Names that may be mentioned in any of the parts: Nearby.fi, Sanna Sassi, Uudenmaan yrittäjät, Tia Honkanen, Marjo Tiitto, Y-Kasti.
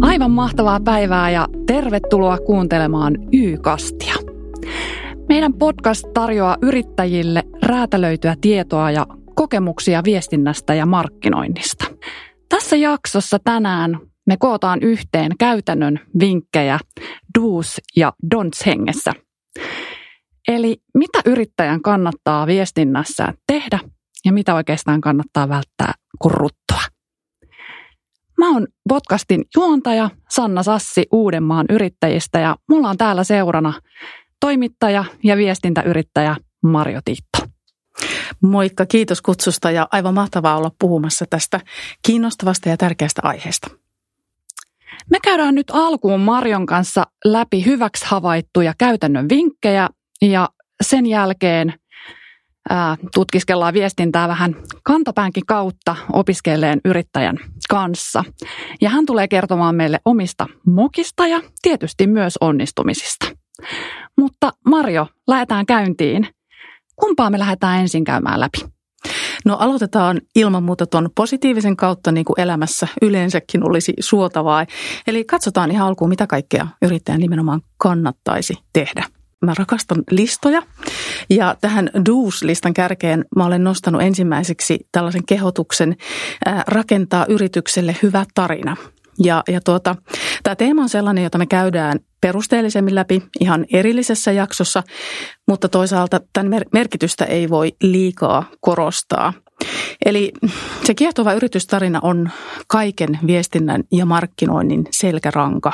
Aivan mahtavaa päivää ja tervetuloa kuuntelemaan Y-Kastia. Meidän podcast tarjoaa yrittäjille räätälöityä tietoa ja kokemuksia viestinnästä ja markkinoinnista. Tässä jaksossa tänään me kootaan yhteen käytännön vinkkejä do's ja don'ts hengessä. Eli mitä yrittäjän kannattaa viestinnässään tehdä ja mitä oikeastaan kannattaa välttää kurruttua. Mä oon podcastin juontaja Sanna Sassi Uudenmaan yrittäjistä ja mulla on täällä seurana toimittaja ja viestintäyrittäjä Marjo Tiitto. Moikka, kiitos kutsusta ja aivan mahtavaa olla puhumassa tästä kiinnostavasta ja tärkeästä aiheesta. Me käydään nyt alkuun Marjon kanssa läpi hyväksi havaittuja käytännön vinkkejä ja sen jälkeen tutkiskellaan viestintää vähän kantapäänkin kautta opiskelleen yrittäjän kanssa. Ja hän tulee kertomaan meille omista mokista ja tietysti myös onnistumisista. Mutta Marjo, lähdetään käyntiin. Kumpaa me lähdetään ensin käymään läpi? No aloitetaan ilman muuta tuon positiivisen kautta, niin kuin elämässä yleensäkin olisi suotavaa. Eli katsotaan ihan alkuun, mitä kaikkea yrittäjän nimenomaan kannattaisi tehdä. Mä rakastan listoja ja tähän do's-listan kärkeen mä olen nostanut ensimmäiseksi tällaisen kehotuksen rakentaa yritykselle hyvä tarina. Ja tämä teema on sellainen, jota me käydään perusteellisemmin läpi ihan erillisessä jaksossa, mutta toisaalta tämän merkitystä ei voi liikaa korostaa. Eli se kiehtova yritystarina on kaiken viestinnän ja markkinoinnin selkäranka.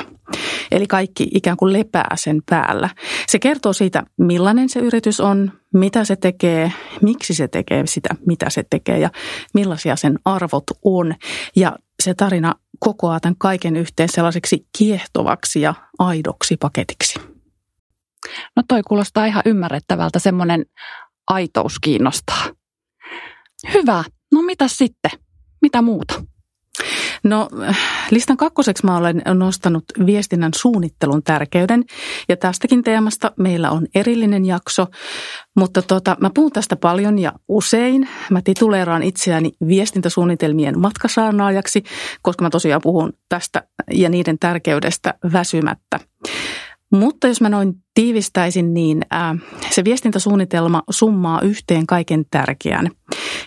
Eli kaikki ikään kuin lepää sen päällä. Se kertoo siitä, millainen se yritys on, mitä se tekee, miksi se tekee sitä, mitä se tekee ja millaisia sen arvot on. Ja se tarina kokoaa tämän kaiken yhteen sellaiseksi kiehtovaksi ja aidoksi paketiksi. No toi kuulostaa ihan ymmärrettävältä, semmoinen aitous kiinnostaa. Hyvä. No mitä sitten? Mitä muuta? No listan kakkoseksi mä olen nostanut viestinnän suunnittelun tärkeyden ja tästäkin teemasta meillä on erillinen jakso, mutta mä puhun tästä paljon ja usein mä tituleeraan itseäni viestintäsuunnitelmien matkasaarnaajaksi, koska mä tosiaan puhun tästä ja niiden tärkeydestä väsymättä. Mutta jos mä noin tiivistäisin, niin se viestintäsuunnitelma summaa yhteen kaiken tärkeän.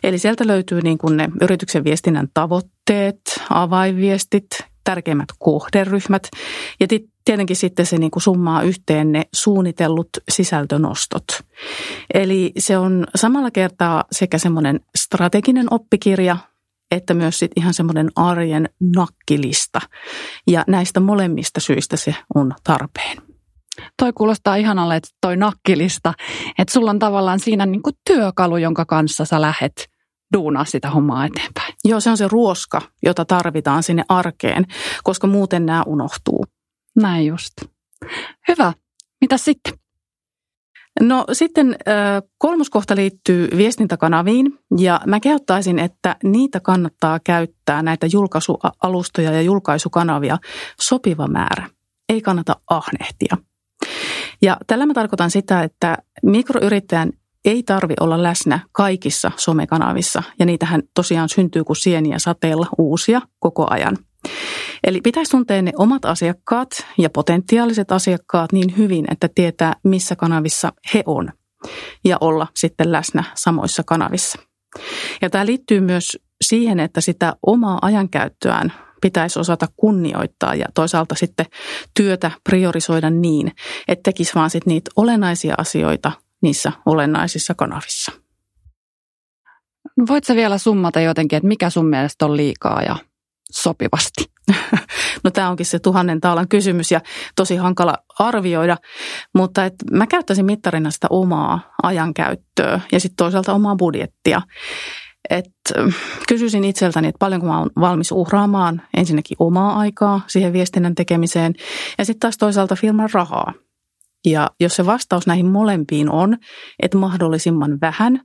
Eli sieltä löytyy niin kuin ne yrityksen viestinnän tavoitteet, avainviestit, tärkeimmät kohderyhmät ja tietenkin sitten se niin kuin summaa yhteen ne suunnitellut sisältönostot. Eli se on samalla kertaa sekä semmoinen strateginen oppikirja että myös sit ihan semmoinen arjen nakkilista. Ja näistä molemmista syistä se on tarpeen. Toi kuulostaa ihanalle, että toi nakkilista, että sulla on tavallaan siinä niin kuin työkalu, jonka kanssa sä lähet duunaa sitä hommaa eteenpäin. Joo, se on se ruoska, jota tarvitaan sinne arkeen, koska muuten nämä unohtuu. Näin just. Hyvä. Mitäs sitten? No sitten kolmoskohta liittyy viestintäkanaviin ja mä kehottaisin, että niitä kannattaa käyttää näitä julkaisualustoja ja julkaisukanavia sopiva määrä. Ei kannata ahnehtia. Ja tällä mä tarkoitan sitä, että mikroyrittäjän ei tarvi olla läsnä kaikissa somekanavissa ja niitähän tosiaan syntyy kuin sieniä sateella uusia koko ajan. Eli pitäisi tuntea ne omat asiakkaat ja potentiaaliset asiakkaat niin hyvin, että tietää missä kanavissa he on ja olla sitten läsnä samoissa kanavissa. Ja tämä liittyy myös siihen, että sitä omaa ajankäyttöään pitäisi osata kunnioittaa ja toisaalta sitten työtä priorisoida niin, että tekisi vaan sitten niitä olennaisia asioita niissä olennaisissa kanavissa. No voit sä vielä summata jotenkin, että mikä sun mielestä on liikaa ja sopivasti? No tämä onkin se 1000 taalan kysymys ja tosi hankala arvioida, mutta mä käyttäisin mittarina sitä omaa ajankäyttöä ja sitten toisaalta omaa budjettia. Kysyisin itseltäni, että paljonko mä oon valmis uhraamaan ensinnäkin omaa aikaa siihen viestinnän tekemiseen ja sitten taas toisaalta firman rahaa. Ja jos se vastaus näihin molempiin on, että mahdollisimman vähän,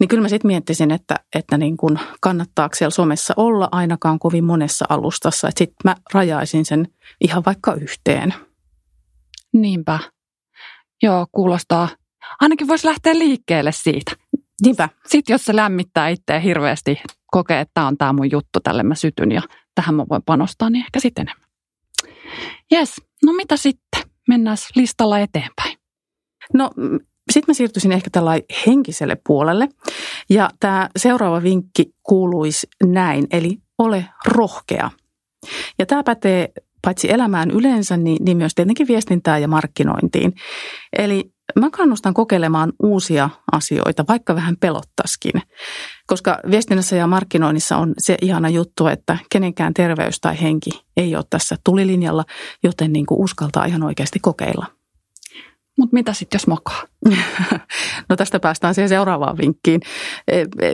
niin kyllä mä sitten miettisin, että niin kun kannattaako siellä somessa olla ainakaan kovin monessa alustassa. Että sitten mä rajaisin sen ihan vaikka yhteen. Niinpä. Joo, kuulostaa ainakin voisi lähteä liikkeelle siitä. Niinpä. Sitten jos se lämmittää itseä hirveästi, kokee, että tämä on tämä mun juttu, tälle mä sytyn ja tähän mä voin panostaa, niin ehkä sitten enemmän. Jes, no mitä sitten? Mennään listalla eteenpäin. No sitten mä siirtyisin ehkä tällain henkiselle puolelle. Ja tämä seuraava vinkki kuuluisi näin, eli ole rohkea. Ja tämä pätee paitsi elämään yleensä, niin myös tietenkin viestintään ja markkinointiin. Eli mä kannustan kokeilemaan uusia asioita, vaikka vähän pelottaisikin. Koska viestinnässä ja markkinoinnissa on se ihana juttu, että kenenkään terveys tai henki ei ole tässä tulilinjalla, joten niin kuin uskaltaa ihan oikeasti kokeilla. Mutta mitä sitten, jos mokaa? No tästä päästään siihen seuraavaan vinkkiin,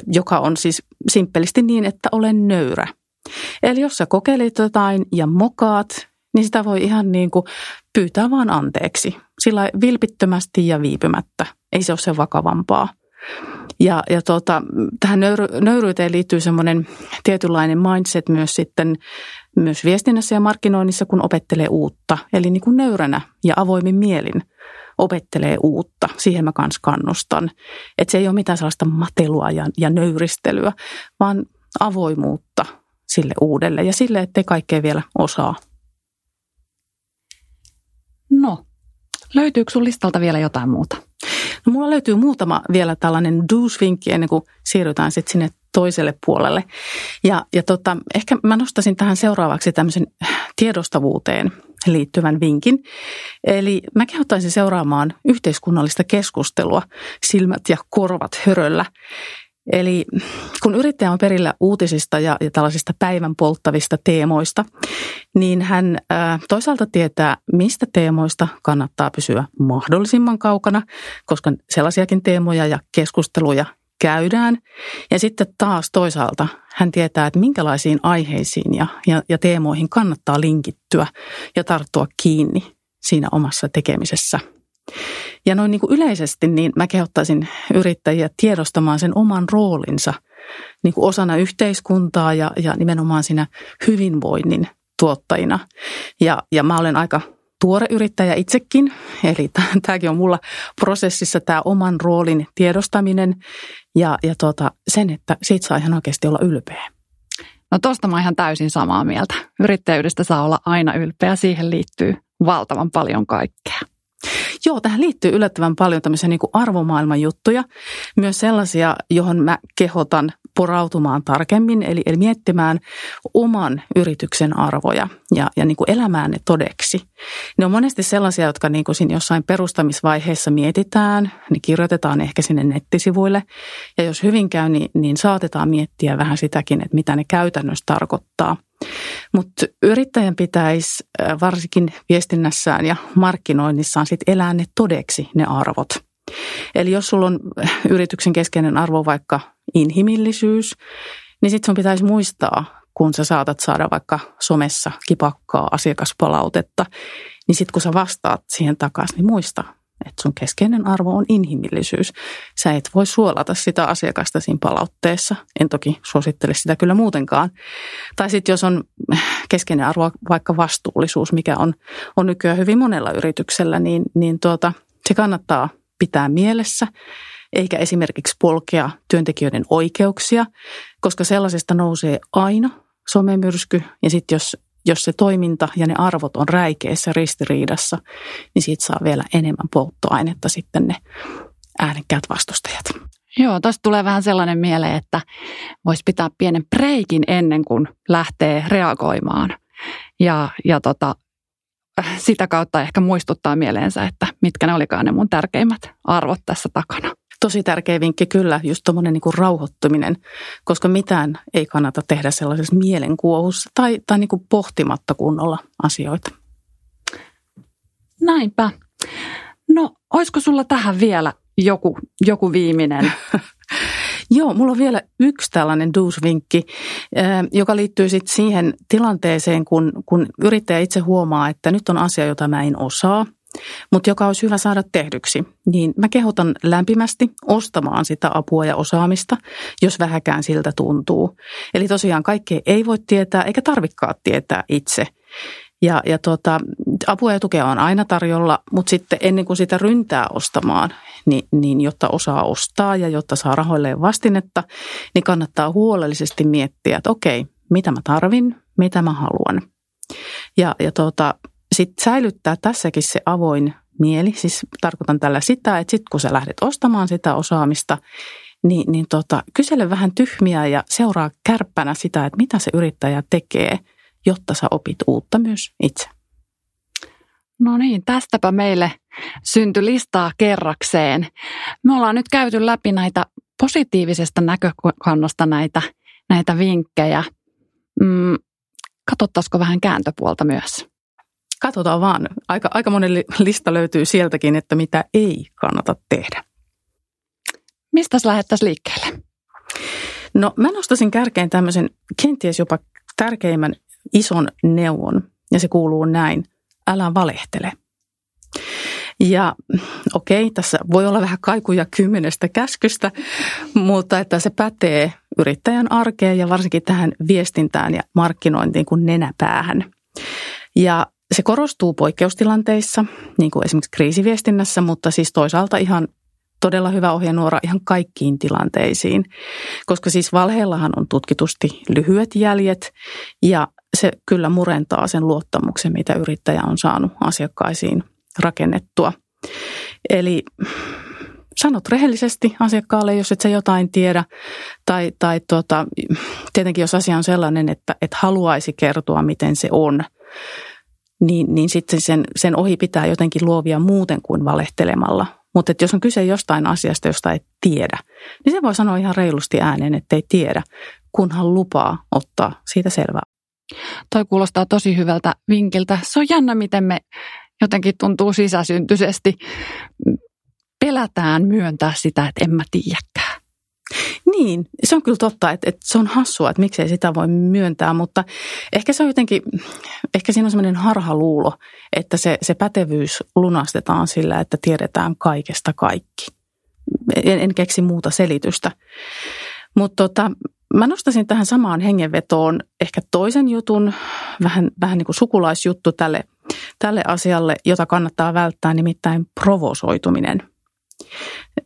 joka on siis simppelisti niin, että ole nöyrä. Eli jos sä kokeilit jotain ja mokaat, niin sitä voi ihan niin kuin pyytää vaan anteeksi. Sillä vilpittömästi ja viipymättä. Ei se ole sen vakavampaa. Ja tähän nöyryyteen liittyy semmoinen tietynlainen mindset myös sitten myös viestinnässä ja markkinoinnissa, kun opettelee uutta. Eli niin kuin nöyränä ja avoimin mielin opettelee uutta. Siihen mä kanssa kannustan. Että se ei ole mitään sellaista matelua ja nöyristelyä, vaan avoimuutta sille uudelle ja sille, ettei kaikkea vielä osaa. No, löytyykö sun listalta vielä jotain muuta? No, mulla löytyy muutama vielä tällainen do's-vinkki ennen kuin siirrytään sitten sinne toiselle puolelle. Ja ehkä mä nostaisin tähän seuraavaksi tämmöisen tiedostavuuteen liittyvän vinkin. Eli mä kehottaisin seuraamaan yhteiskunnallista keskustelua silmät ja korvat höröllä. Eli kun yrittäjä on perillä uutisista ja tällaisista päivän polttavista teemoista, niin hän toisaalta tietää, mistä teemoista kannattaa pysyä mahdollisimman kaukana, koska sellaisiakin teemoja ja keskusteluja käydään. Ja sitten taas toisaalta hän tietää, että minkälaisiin aiheisiin ja teemoihin kannattaa linkittyä ja tarttua kiinni siinä omassa tekemisessä. Ja noin niin kuin yleisesti, niin mä kehottaisin yrittäjiä tiedostamaan sen oman roolinsa niin kuin osana yhteiskuntaa ja nimenomaan siinä hyvinvoinnin tuottajina. Ja mä olen aika tuore yrittäjä itsekin, eli tämäkin on mulla prosessissa tämä oman roolin tiedostaminen ja sen, että siitä saa ihan oikeasti olla ylpeä. No tosta mä oon ihan täysin samaa mieltä. Yrittäjyydestä saa olla aina ylpeä, siihen liittyy valtavan paljon kaikkea. Joo, tähän liittyy yllättävän paljon tämmöisiä niin kuin arvomaailman juttuja, myös sellaisia, johon mä kehotan porautumaan tarkemmin, eli miettimään oman yrityksen arvoja ja niin kuin elämään ne todeksi. Ne on monesti sellaisia, jotka niin kuin siinä jossain perustamisvaiheessa mietitään, ne kirjoitetaan ehkä sinne nettisivuille, ja jos hyvin käy, niin saatetaan miettiä vähän sitäkin, että mitä ne käytännössä tarkoittaa. Mutta yrittäjän pitäisi varsinkin viestinnässään ja markkinoinnissaan sit elää ne todeksi ne arvot. Eli jos sulla on yrityksen keskeinen arvo vaikka inhimillisyys, niin sitten sun pitäisi muistaa, kun sä saatat saada vaikka somessa kipakkaa asiakaspalautetta, niin sitten kun sä vastaat siihen takaisin, niin muista, että sun keskeinen arvo on inhimillisyys. Sä et voi suolata sitä asiakasta siinä palautteessa. En toki suosittele sitä kyllä muutenkaan. Tai sitten jos on keskeinen arvo vaikka vastuullisuus, mikä on nykyään hyvin monella yrityksellä, niin se kannattaa pitää mielessä. Eikä esimerkiksi polkea työntekijöiden oikeuksia, koska sellaisesta nousee aina somemyrsky. Ja sitten jos se toiminta ja ne arvot on räikeässä ristiriidassa, niin siitä saa vielä enemmän polttoainetta sitten ne äänekkäät vastustajat. Joo, tuossa tulee vähän sellainen mieleen, että voisi pitää pienen breikin ennen kuin lähtee reagoimaan. Ja sitä kautta ehkä muistuttaa mieleensä, että mitkä ne olikaan ne mun tärkeimmät arvot tässä takana. Tosi tärkeä vinkki kyllä, just tuommoinen niin kuin rauhoittuminen, koska mitään ei kannata tehdä sellaisessa mielenkuohussa tai niin kuin pohtimatta kunnolla asioita. Näinpä. No, olisiko sulla tähän vielä joku viimeinen? Joo, mulla on vielä yksi tällainen do's-vinkki, joka liittyy sitten siihen tilanteeseen, kun yrittäjä itse huomaa, että nyt on asia, jota mä en osaa. Mutta joka olisi hyvä saada tehdyksi, niin mä kehotan lämpimästi ostamaan sitä apua ja osaamista, jos vähäkään siltä tuntuu. Eli tosiaan kaikkea ei voi tietää eikä tarvikaan tietää itse. Ja apua ja tukea on aina tarjolla, mutta sitten ennen kuin sitä ryntää ostamaan, niin jotta osaa ostaa ja jotta saa rahoilleen vastinetta, niin kannattaa huolellisesti miettiä, että okei, mitä mä tarvin, mitä mä haluan. Ja sitten säilyttää tässäkin se avoin mieli, siis tarkoitan tällä sitä, että sitten kun sä lähdet ostamaan sitä osaamista, niin kysele vähän tyhmiä ja seuraa kärppänä sitä, että mitä se yrittäjä tekee, jotta sä opit uutta myös itse. No niin, tästäpä meille syntyi listaa kerrakseen. Me ollaan nyt käyty läpi näitä positiivisesta näkökannasta näitä vinkkejä. Katsottaisiko vähän kääntöpuolta myös? Katsotaan vaan. Aika monen lista löytyy sieltäkin, että mitä ei kannata tehdä. Mistä lähdettäisiin liikkeelle? No, mä nostaisin kärkeen tämmöisen kenties jopa tärkeimmän ison neuvon, ja se kuuluu näin. Älä valehtele. Ja okei, tässä voi olla vähän kaikuja 10 käskystä, mutta että se pätee yrittäjän arkeen ja varsinkin tähän viestintään ja markkinointiin kuin nenäpäähän. Ja se korostuu poikkeustilanteissa, niin kuin esimerkiksi kriisiviestinnässä, mutta siis toisaalta ihan todella hyvä ohjenuora ihan kaikkiin tilanteisiin, koska siis valheellahan on tutkitusti lyhyet jäljet ja se kyllä murentaa sen luottamuksen, mitä yrittäjä on saanut asiakkaisiin rakennettua. Eli sanot rehellisesti asiakkaalle, jos et sä jotain tiedä, tai tietenkin jos asia on sellainen, että et haluaisi kertoa, miten se on, niin sitten sen ohi pitää jotenkin luovia muuten kuin valehtelemalla. Mutta jos on kyse jostain asiasta, josta et tiedä, niin se voi sanoa ihan reilusti ääneen, että ei tiedä, kunhan lupaa ottaa siitä selvää. Toi kuulostaa tosi hyvältä vinkiltä. Se on jännä, miten me jotenkin tuntuu sisäsyntyisesti. Pelätään myöntää sitä, että en mä tiedäkään. Niin, se on kyllä totta, että se on hassua, että miksei sitä voi myöntää, mutta ehkä se on jotenkin, ehkä siinä on semmoinen harhaluulo, että se pätevyys lunastetaan sillä, että tiedetään kaikesta kaikki. En keksi muuta selitystä. Mutta mä nostaisin tähän samaan hengenvetoon ehkä toisen jutun, vähän niin kuin sukulaisjuttu tälle asialle, jota kannattaa välttää, nimittäin provosoituminen.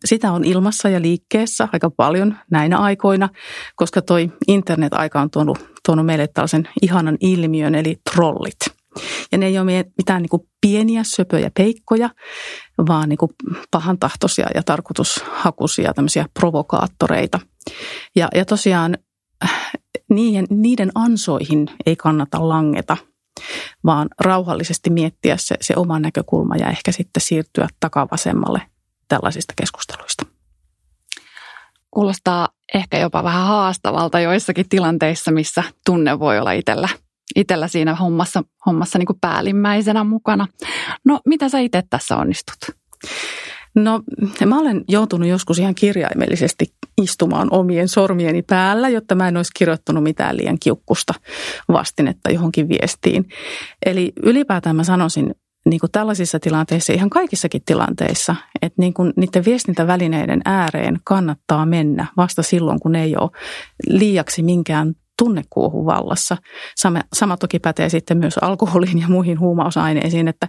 Sitä on ilmassa ja liikkeessä aika paljon näinä aikoina, koska toi internet-aika on tuonut meille tällaisen ihanan ilmiön, eli trollit. Ja ne ei ole mitään niin kuin pieniä söpöjä peikkoja, vaan niin kuin pahantahtoisia ja tarkoitushakuisia tämmöisiä provokaattoreita. Ja tosiaan niiden ansoihin ei kannata langeta, vaan rauhallisesti miettiä se oma näkökulma ja ehkä sitten siirtyä takavasemmalle tällaisista keskusteluista. Kuulostaa ehkä jopa vähän haastavalta joissakin tilanteissa, missä tunne voi olla itsellä siinä hommassa niin kuin päällimmäisenä mukana. No, mitä sä itse tässä onnistut? No, mä olen joutunut joskus ihan kirjaimellisesti istumaan omien sormieni päällä, jotta mä en olisi kirjoittanut mitään liian kiukkusta vastinetta johonkin viestiin. Eli ylipäätään mä sanoisin niin kuin tällaisissa tilanteissa, ihan kaikissakin tilanteissa, että niin kuin niiden viestintävälineiden ääreen kannattaa mennä vasta silloin, kun ei ole liiaksi minkään tunnekuohun vallassa. Sama toki pätee sitten myös alkoholiin ja muihin huumausaineisiin, että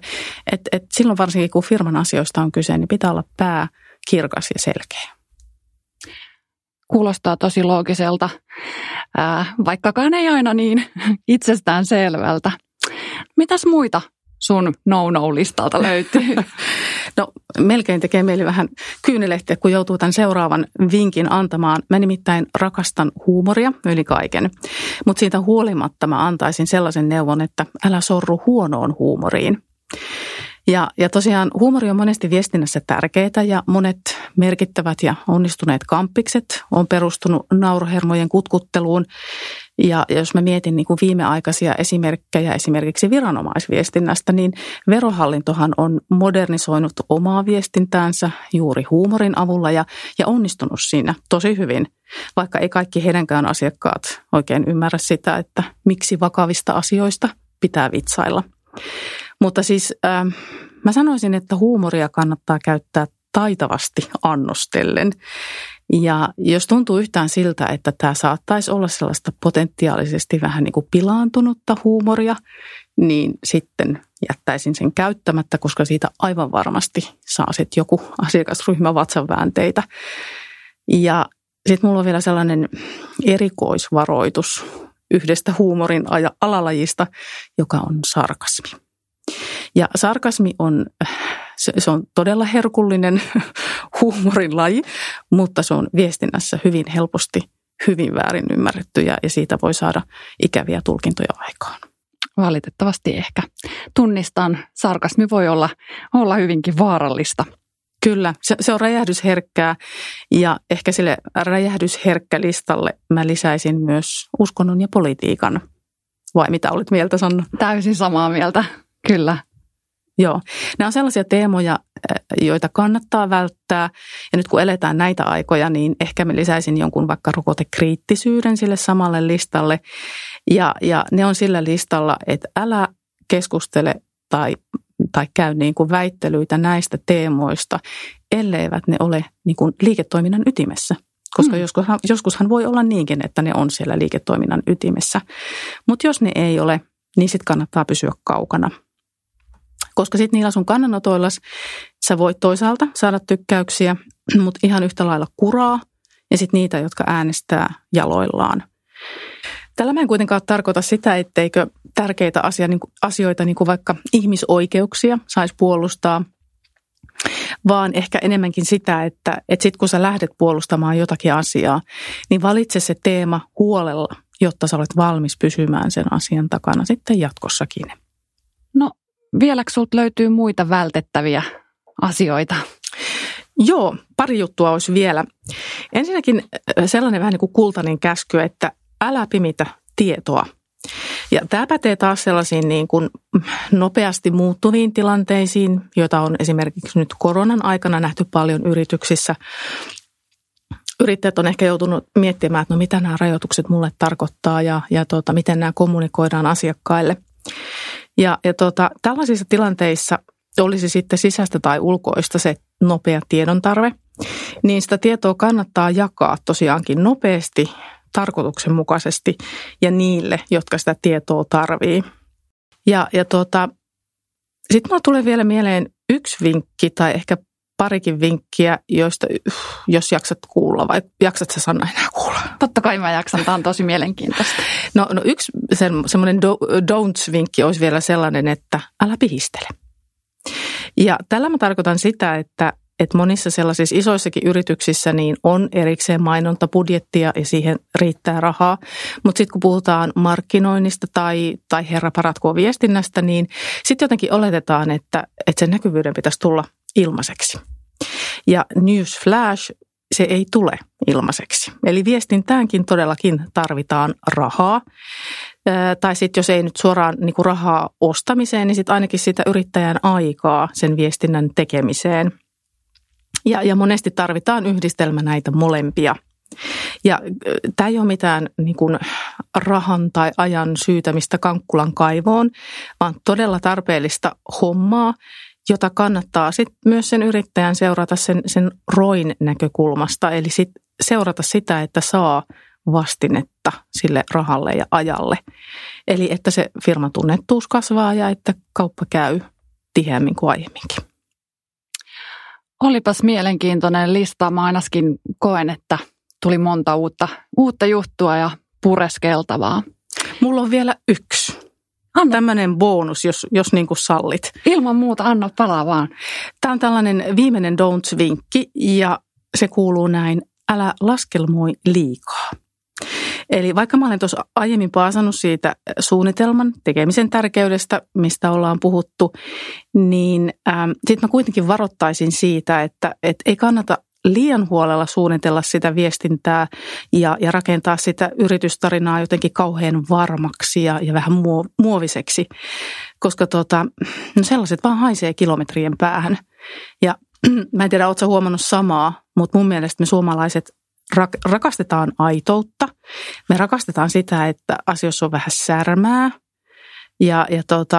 et silloin varsinkin kun firman asioista on kyse, niin pitää olla pää kirkas ja selkeä. Kuulostaa tosi loogiselta, vaikkakaan ei aina niin itsestään selvältä. Mitäs muita sun no-no-listalta löytyy? No, melkein tekee mieli vähän kyynelehtiä, kun joutuu tämän seuraavan vinkin antamaan. Mä nimittäin rakastan huumoria yli kaiken, mutta siitä huolimatta mä antaisin sellaisen neuvon, että älä sorru huonoon huumoriin. Ja tosiaan huumori on monesti viestinnässä tärkeää ja monet merkittävät ja onnistuneet kamppikset on perustunut nauruhermojen kutkutteluun. Ja jos mä mietin niin kuin viimeaikaisia esimerkkejä esimerkiksi viranomaisviestinnästä, niin verohallintohan on modernisoinut omaa viestintäänsä juuri huumorin avulla ja onnistunut siinä tosi hyvin, vaikka ei kaikki heidänkään asiakkaat oikein ymmärrä sitä, että miksi vakavista asioista pitää vitsailla. Mutta siis mä sanoisin, että huumoria kannattaa käyttää taitavasti annostellen. Ja jos tuntuu yhtään siltä, että tämä saattaisi olla sellaista potentiaalisesti vähän niin kuin pilaantunutta huumoria, niin sitten jättäisin sen käyttämättä, koska siitä aivan varmasti saa sitten joku asiakasryhmä vatsanväänteitä. Ja sitten mulla on vielä sellainen erikoisvaroitus yhdestä huumorin alalajista, joka on sarkasmi. Ja sarkasmi on, se on todella herkullinen huumorin laji, mutta se on viestinnässä hyvin helposti hyvin väärin ymmärretty ja siitä voi saada ikäviä tulkintoja aikaan. Valitettavasti ehkä. Tunnistan, sarkasmi voi olla hyvinkin vaarallista. Kyllä, se on räjähdysherkkää ja ehkä sille räjähdysherkkälistalle mä lisäisin myös uskonnon ja politiikan. Vai mitä olet mieltä, Sanna? Täysin samaa mieltä, kyllä. Joo, nämä on sellaisia teemoja, joita kannattaa välttää ja nyt kun eletään näitä aikoja, niin ehkä me lisäisin jonkun vaikka rokotekriittisyyden sille samalle listalle ja ne on sillä listalla, että älä keskustele tai käy niin kuin väittelyitä näistä teemoista, elleivät ne ole niin kuin liiketoiminnan ytimessä. Koska joskushan voi olla niinkin, että ne on siellä liiketoiminnan ytimessä. Mutta jos ne ei ole, niin sitten kannattaa pysyä kaukana. Koska sitten niillä sun kannanotoillas sä voit toisaalta saada tykkäyksiä, mutta ihan yhtä lailla kuraa ja sitten niitä, jotka äänestää jaloillaan. Tällä mä en kuitenkaan tarkoita sitä, etteikö tärkeitä asioita, niin kuin vaikka ihmisoikeuksia, saisi puolustaa, vaan ehkä enemmänkin sitä, että sitten kun sä lähdet puolustamaan jotakin asiaa, niin valitse se teema huolella, jotta sä olet valmis pysymään sen asian takana sitten jatkossakin. No, vieläkö sulta löytyy muita vältettäviä asioita? Joo, pari juttua olisi vielä. Ensinnäkin sellainen vähän niin kuin kultainen käsky, että älä pimitä tietoa. Ja tämä pätee taas sellaisiin niin kuin nopeasti muuttuviin tilanteisiin, joita on esimerkiksi nyt koronan aikana nähty paljon yrityksissä. Yrittäjät on ehkä joutunut miettimään, että no mitä nämä rajoitukset mulle tarkoittaa ja miten nämä kommunikoidaan asiakkaille. Ja tällaisissa tilanteissa olisi sitten sisäistä tai ulkoista se nopea tiedon tarve, niin sitä tietoa kannattaa jakaa tosiaankin nopeasti, tarkoituksenmukaisesti ja niille, jotka sitä tietoa tarvii. Ja sitten mulla tulee vielä mieleen yksi vinkki tai ehkä parikin vinkkiä, joista jos jaksat kuulla vai jaksat sä Sanna enää kuulla? Totta kai mä jaksan, tämä on tosi mielenkiintoista. No yksi semmoinen don'ts-vinkki olisi vielä sellainen, että älä pihistele. Ja tällä mä tarkoitan sitä, että monissa sellaisissa isoissakin yrityksissä niin on erikseen mainontabudjettia ja siihen riittää rahaa. Mutta sitten kun puhutaan markkinoinnista tai herra paratkoon viestinnästä, niin sitten jotenkin oletetaan, että sen näkyvyyden pitäisi tulla ilmaiseksi. Ja newsflash, se ei tule ilmaiseksi. Eli viestintäänkin todellakin tarvitaan rahaa. Tai sitten jos ei nyt suoraan niinku rahaa ostamiseen, niin sitten ainakin sitä yrittäjän aikaa sen viestinnän tekemiseen. Ja monesti tarvitaan yhdistelmä näitä molempia. Ja tämä ei ole mitään niin kuin rahan tai ajan syytämistä kankkulan kaivoon, vaan todella tarpeellista hommaa, jota kannattaa sit myös sen yrittäjän seurata sen ROIn näkökulmasta. Eli sit seurata sitä, että saa vastinetta sille rahalle ja ajalle. Eli että se firman tunnettuus kasvaa ja että kauppa käy tiheämmin kuin aiemminkin. Olipas mielenkiintoinen lista. Mä ainakin koen, että tuli monta uutta juttua ja pureskeltavaa. Mulla on vielä yksi. Anna tämmöinen bonus, jos niin kuin sallit. Ilman muuta, anna palaa vaan. Tämä on tällainen viimeinen don'ts-vinkki ja se kuuluu näin, älä laskelmoi liikaa. Eli vaikka mä olen tuossa aiemmin paasannut siitä suunnitelman tekemisen tärkeydestä, mistä ollaan puhuttu, niin sitten mä kuitenkin varoittaisin siitä, että ei kannata liian huolella suunnitella sitä viestintää ja rakentaa sitä yritystarinaa jotenkin kauhean varmaksi ja vähän muoviseksi, koska no sellaiset vaan haisee kilometrien päähän. Ja mä en tiedä, ootko sä huomannut samaa, mutta mun mielestä me suomalaiset rakastetaan aitoutta. Me rakastetaan sitä, että asioissa on vähän särmää ja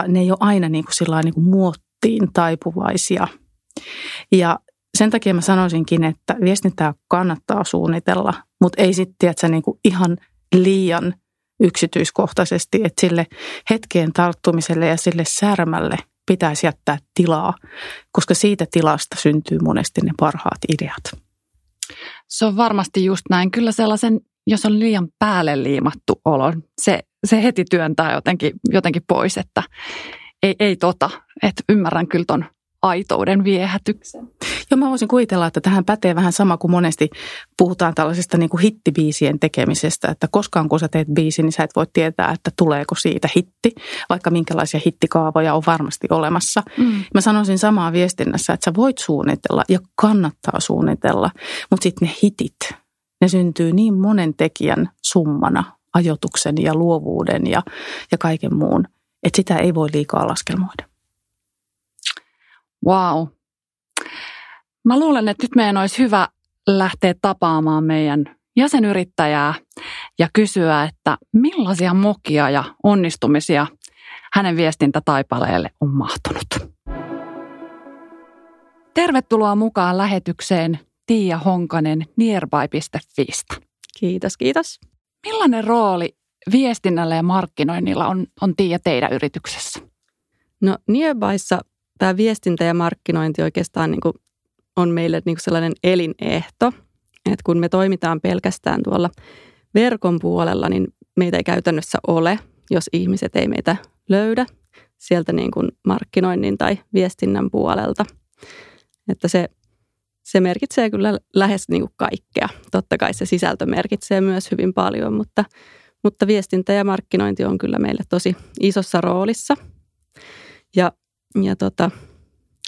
ne ei ole aina niin kuin sillain niin kuin muottiin taipuvaisia. Ja sen takia mä sanoisinkin, että viestintää kannattaa suunnitella, mutta ei sitten tiedätkö, niin kuin ihan liian yksityiskohtaisesti, että sille hetkeen tarttumiselle ja sille särmälle pitäisi jättää tilaa, koska siitä tilasta syntyy monesti ne parhaat ideat. Se on varmasti just näin. Kyllä sellaisen, jos on liian päälle liimattu olo, se heti työntää jotenkin pois, että ei, että ymmärrän kyllä ton aitouden viehätyksen. Ja mä voisin kuvitella, että tähän pätee vähän sama kuin monesti puhutaan tällaisesta niin kuin hittibiisien tekemisestä, että koskaan kun sä teet biisin, niin sä et voi tietää, että tuleeko siitä hitti, vaikka minkälaisia hittikaavoja on varmasti olemassa. Mm. Mä sanoisin samaa viestinnässä, että sä voit suunnitella ja kannattaa suunnitella, mutta sitten ne hitit, ne syntyy niin monen tekijän summana, ajoituksen ja luovuuden ja kaiken muun, että sitä ei voi liikaa laskelmoida. Wow. Mä luulen, että nyt meidän olisi hyvä lähteä tapaamaan meidän jäsenyrittäjää ja kysyä, että millaisia mokia ja onnistumisia hänen viestintätaipaleelle on mahtunut. Tervetuloa mukaan lähetykseen Tia Honkanen nearby.fistä. Kiitos, kiitos. Millainen rooli viestinnällä ja markkinoinnilla on Tia teidän yrityksessä? No Nearbyssa tämä viestintä ja markkinointi oikeastaan niin kuin on meille niin kuin sellainen elinehto, että kun me toimitaan pelkästään tuolla verkon puolella, niin meitä ei käytännössä ole, jos ihmiset ei meitä löydä sieltä niin kuin markkinoinnin tai viestinnän puolelta. Että se merkitsee kyllä lähes niin kuin kaikkea. Totta kai se sisältö merkitsee myös hyvin paljon, mutta viestintä ja markkinointi on kyllä meille tosi isossa roolissa. Ja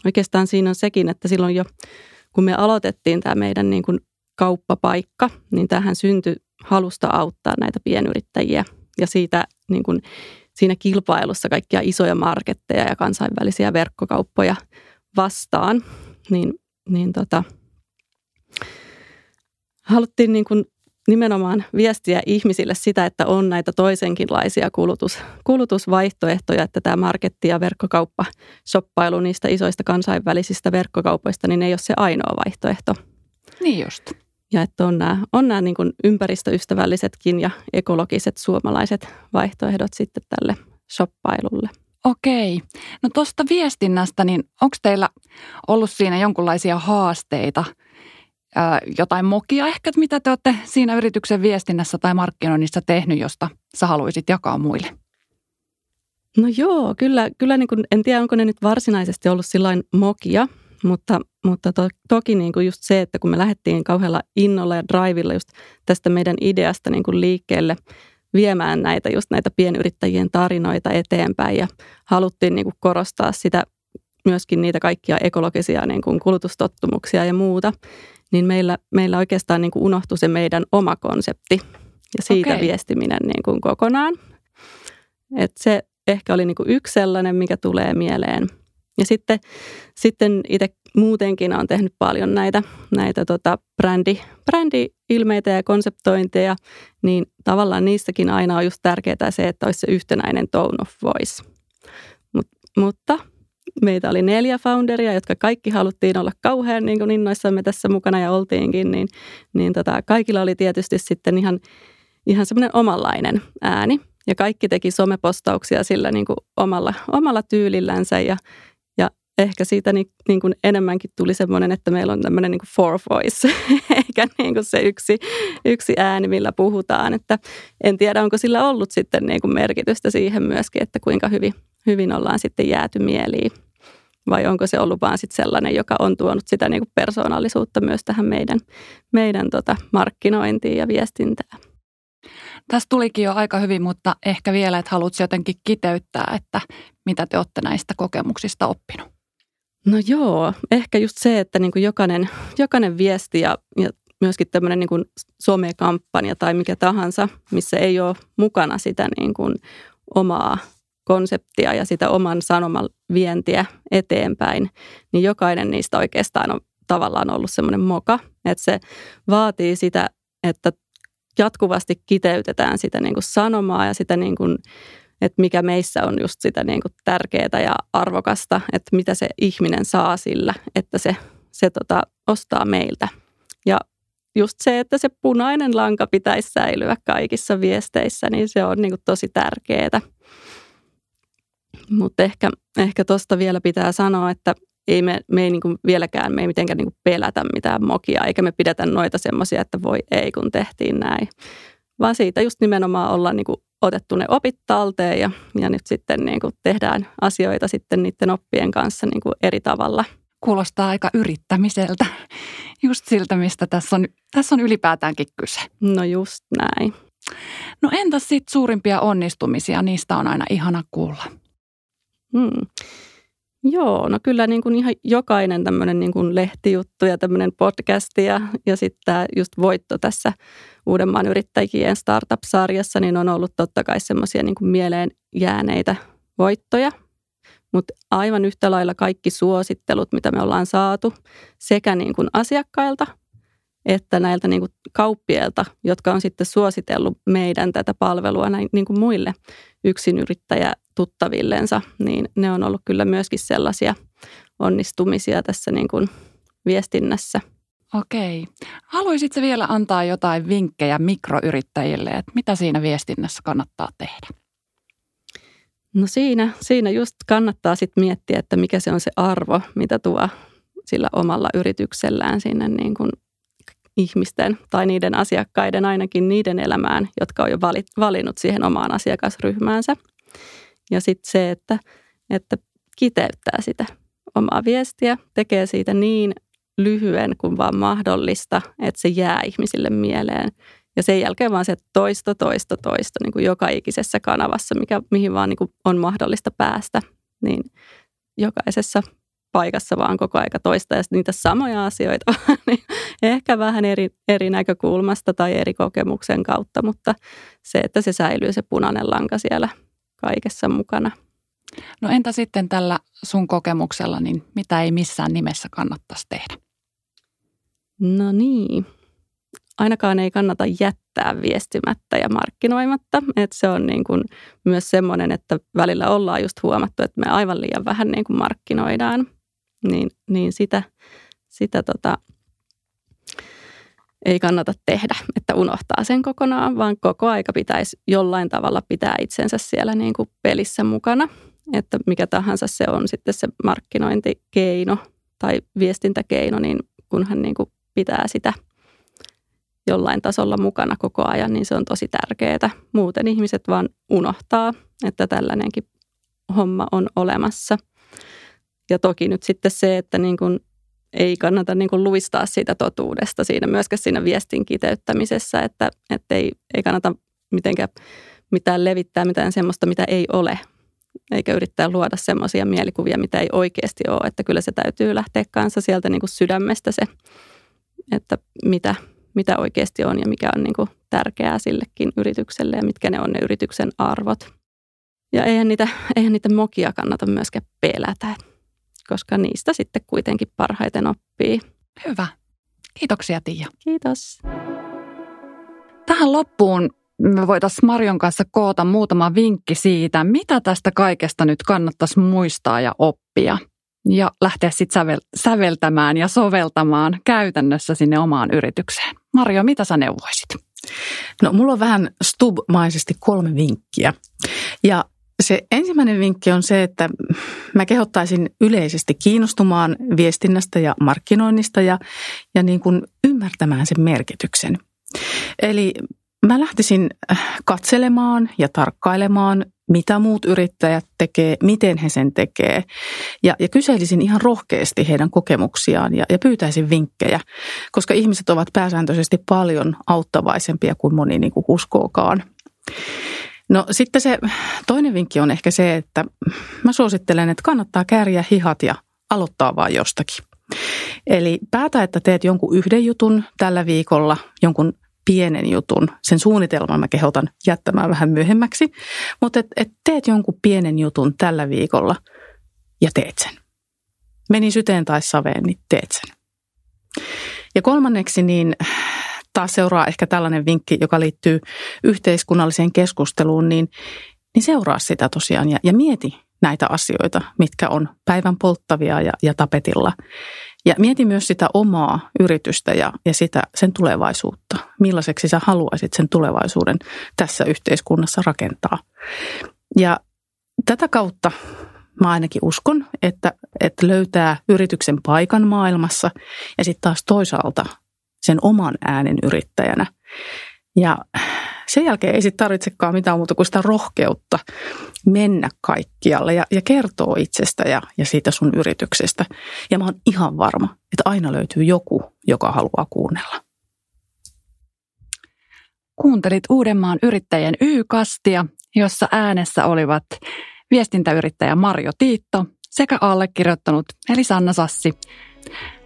oikeastaan siinä on sekin, että silloin jo kun me aloitettiin tämä meidän niin kuin kauppapaikka, niin tämähän syntyi halusta auttaa näitä pienyrittäjiä ja siitä niin kuin siinä kilpailussa kaikkia isoja marketteja ja kansainvälisiä verkkokauppoja vastaan, niin haluttiin niin kuin nimenomaan viestiä ihmisille sitä, että on näitä toisenkinlaisia kulutusvaihtoehtoja, että tämä marketti ja verkkokauppa, shoppailu niistä isoista kansainvälisistä verkkokaupoista, niin ei ole se ainoa vaihtoehto. Niin just. Ja että on nämä niin kuin ympäristöystävällisetkin ja ekologiset suomalaiset vaihtoehdot sitten tälle shoppailulle. Okei. No tuosta viestinnästä, niin onko teillä ollut siinä jonkinlaisia haasteita? Jotain mokia ehkä, mitä te olette siinä yrityksen viestinnässä tai markkinoinnissa tehnyt, josta sä haluaisit jakaa muille? No joo, kyllä niin kuin, en tiedä, onko ne nyt varsinaisesti ollut sillain mokia, mutta toki niin kuin just se, että kun me lähdettiin kauhealla innolla ja drivilla just tästä meidän ideasta niin kuin liikkeelle viemään näitä pienyrittäjien tarinoita eteenpäin ja haluttiin niin kuin korostaa sitä myöskin niitä kaikkia ekologisia niin kuin kulutustottumuksia ja muuta, niin meillä oikeastaan niin kuin unohtui se meidän oma konsepti ja siitä viestiminen niin kuin kokonaan. Et se ehkä oli niin kuin yksi sellainen, mikä tulee mieleen. Ja sitten itse muutenkin olen tehnyt paljon näitä brändi-ilmeitä ja konseptointeja, niin tavallaan niissäkin aina on just tärkeää se, että olisi se yhtenäinen tone of voice. Mutta meitä oli 4 founderia, jotka kaikki haluttiin olla kauhean niin kuin innoissamme tässä mukana ja oltiinkin, niin kaikilla oli tietysti sitten ihan semmoinen omanlainen ääni. Ja kaikki teki somepostauksia sillä niin kuin omalla tyylillänsä ja ehkä siitä niin kuin enemmänkin tuli semmoinen, että meillä on tämmöinen niin kuin four voice, eikä niin kuin se yksi ääni, millä puhutaan. Että en tiedä, onko sillä ollut sitten niin kuin merkitystä siihen myöskin, että kuinka hyvin ollaan sitten jääty mieliin. Vai onko se ollut vaan sitten sellainen, joka on tuonut sitä niin kuin persoonallisuutta myös tähän meidän markkinointiin ja viestintään. Tässä tulikin jo aika hyvin, mutta ehkä vielä, että haluatko jotenkin kiteyttää, että mitä te olette näistä kokemuksista oppinut? No joo, ehkä just se, että niin kuin jokainen viesti ja myöskin tämmöinen niin kuin somekampanja tai mikä tahansa, missä ei ole mukana sitä niin kuin omaa konseptia ja sitä oman sanoman vientiä eteenpäin, niin jokainen niistä oikeastaan on tavallaan ollut semmoinen moka, että se vaatii sitä, että jatkuvasti kiteytetään sitä niin kuin sanomaa ja sitä, niin kuin, että mikä meissä on just sitä niin kuin tärkeää ja arvokasta, että mitä se ihminen saa sillä, että se ostaa meiltä. Ja just se, että se punainen lanka pitäisi säilyä kaikissa viesteissä, niin se on niin kuin tosi tärkeää. Mutta ehkä tuosta vielä pitää sanoa, että me ei mitenkään niin kuin pelätä mitään mokia, eikä me pidetä noita semmoisia, että voi ei kun tehtiin näin. Vaan siitä just nimenomaan ollaan niin kuin otettu ne opit talteen ja nyt sitten niin kuin tehdään asioita sitten niiden oppien kanssa niin kuin eri tavalla. Kuulostaa aika yrittämiseltä, just siltä, mistä tässä on ylipäätäänkin kyse. No just näin. No entäs sitten suurimpia onnistumisia, niistä on aina ihana kuulla. Joo, no kyllä niin kuin ihan jokainen tämmöinen niin kuin lehtijuttu ja tämmöinen podcast ja sitten tämä just voitto tässä Uudenmaan yrittäjien startup-sarjassa, niin on ollut totta kai semmoisia niin kuin mieleen jääneitä voittoja. Mutta aivan yhtä lailla kaikki suosittelut, mitä me ollaan saatu sekä niin kuin asiakkailta että näiltä niin kuin kauppiailta, jotka on sitten suositellut meidän tätä palvelua niin kuin muille yksinyrittäjätuttavillensa, niin ne on ollut kyllä myöskin sellaisia onnistumisia tässä niin kuin viestinnässä. Okei. Haluaisitko vielä antaa jotain vinkkejä mikroyrittäjille, että mitä siinä viestinnässä kannattaa tehdä? No siinä just kannattaa sitten miettiä, että mikä se on se arvo, mitä tuo sillä omalla yrityksellään sinne niin kuin ihmisten tai niiden asiakkaiden, ainakin niiden elämään, jotka on jo valinnut siihen omaan asiakasryhmäänsä. Ja sitten se, että kiteyttää sitä omaa viestiä, tekee siitä niin lyhyen kuin vaan mahdollista, että se jää ihmisille mieleen. Ja sen jälkeen vaan se toisto, niin kuin joka ikisessä kanavassa, mihin vaan niin kuin on mahdollista päästä, niin jokaisessa paikassa vaan koko aika toista ja niitä samoja asioita, niin ehkä vähän eri näkökulmasta tai eri kokemuksen kautta, mutta se, että se säilyy se punainen lanka siellä kaikessa mukana. No entä sitten tällä sun kokemuksella, niin mitä ei missään nimessä kannattaisi tehdä? No niin. Ainakaan ei kannata jättää viestimättä ja markkinoimatta, että se on niin kuin myös semmoinen, että välillä ollaan just huomattu, että me aivan liian vähän niin kuin markkinoidaan, niin sitä ei kannata tehdä, että unohtaa sen kokonaan, vaan koko aika pitäisi jollain tavalla pitää itsensä siellä niin kuin pelissä mukana, että mikä tahansa se on sitten se markkinointikeino tai viestintäkeino, niin kunhan niin kuin pitää sitä jollain tasolla mukana koko ajan, niin se on tosi tärkeää. Muuten ihmiset vaan unohtaa, että tällainenkin homma on olemassa. Ja toki nyt sitten se, että niin kuin ei kannata niin kuin luistaa siitä totuudesta myöskään siinä viestin kiteyttämisessä, että ei kannata mitenkään mitään levittää, mitään semmoista, mitä ei ole. Eikä yrittää luoda semmoisia mielikuvia, mitä ei oikeasti ole. Että kyllä se täytyy lähteä kanssa sieltä niin kuin sydämestä se, että mitä oikeasti on ja mikä on niin kuin tärkeää sillekin yritykselle ja mitkä ne on ne yrityksen arvot. Ja eihän niitä mokia kannata myöskään pelätä, koska niistä sitten kuitenkin parhaiten oppii. Hyvä. Kiitoksia, Tia. Kiitos. Tähän loppuun me voitaisiin Marjon kanssa koota muutama vinkki siitä, mitä tästä kaikesta nyt kannattaisi muistaa ja oppia. Ja lähteä sitten säveltämään ja soveltamaan käytännössä sinne omaan yritykseen. Marjo, mitä sä neuvoisit? No, mulla on vähän stubmaisesti 3 vinkkiä. Ja se ensimmäinen vinkki on se, että mä kehottaisin yleisesti kiinnostumaan viestinnästä ja markkinoinnista ja niin kuin ymmärtämään sen merkityksen. Eli mä lähtisin katselemaan ja tarkkailemaan, mitä muut yrittäjät tekee, miten he sen tekee. Ja kyselisin ihan rohkeasti heidän kokemuksiaan ja pyytäisin vinkkejä, koska ihmiset ovat pääsääntöisesti paljon auttavaisempia kuin moni niin kuin uskookaan. No sitten se toinen vinkki on ehkä se, että mä suosittelen, että kannattaa kääriä hihat ja aloittaa vaan jostakin. Eli päätä, että teet jonkun yhden jutun tällä viikolla, jonkun pienen jutun. Sen suunnitelman mä kehotan jättämään vähän myöhemmäksi, mutta et teet jonkun pienen jutun tällä viikolla ja teet sen. Meni syteen tai saveen, niin teet sen. Ja kolmanneksi niin taas seuraa ehkä tällainen vinkki, joka liittyy yhteiskunnalliseen keskusteluun, niin seuraa sitä tosiaan ja mieti näitä asioita, mitkä on päivän polttavia ja tapetilla. Ja mieti myös sitä omaa yritystä ja sitä, sen tulevaisuutta. Millaiseksi sä haluaisit sen tulevaisuuden tässä yhteiskunnassa rakentaa. Ja tätä kautta mä ainakin uskon, että löytää yrityksen paikan maailmassa ja sitten taas toisaalta sen oman äänen yrittäjänä. Ja sen jälkeen ei sitten tarvitsekaan mitään muuta kuin sitä rohkeutta mennä kaikkialle ja kertoo itsestä ja siitä sun yrityksestä. Ja mä oon ihan varma, että aina löytyy joku, joka haluaa kuunnella. Kuuntelit Uudenmaan yrittäjien Y-kastia, jossa äänessä olivat viestintäyrittäjä Marjo Tiitto sekä allekirjoittanut eli Sanna Sassi.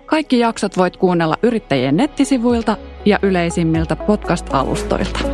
Kaikki jaksot voit kuunnella yrittäjien nettisivuilta ja yleisimmiltä podcast-alustoilta.